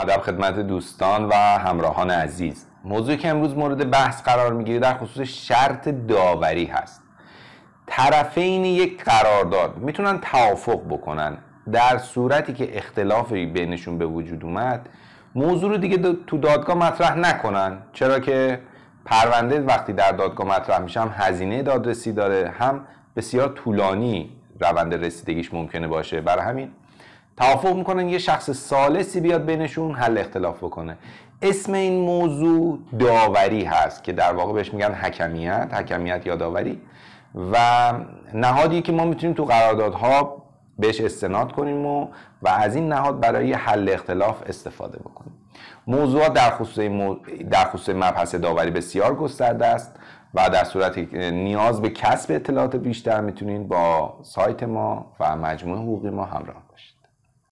ادب خدمت دوستان و همراهان عزیز. موضوعی که امروز مورد بحث قرار میگیره در خصوص شرط داوری هست. طرفین یک قرارداد میتونن توافق بکنن، در صورتی که اختلافی بینشون به وجود اومد موضوع رو دیگه تو دادگاه مطرح نکنن، چرا که پرونده وقتی در دادگاه مطرح میشه هم هزینه دادرسی داره، هم بسیار طولانی روند رسیدگیش ممکنه باشه. برای همین توافق میکنن یه شخص ثالثی بیاد بینشون حل اختلاف بکنه. اسم این موضوع داوری هست که در واقع بهش میگن حکمیت یا داوری، و نهادی که ما میتونیم تو قراردادها بهش استناد کنیم و از این نهاد برای حل اختلاف استفاده بکنیم. موضوعات در خصوص مبحث داوری بسیار گسترده است و در صورت نیاز به کسب اطلاعات بیشتر میتونید با سایت ما و مجموعه حقوقی ما همراه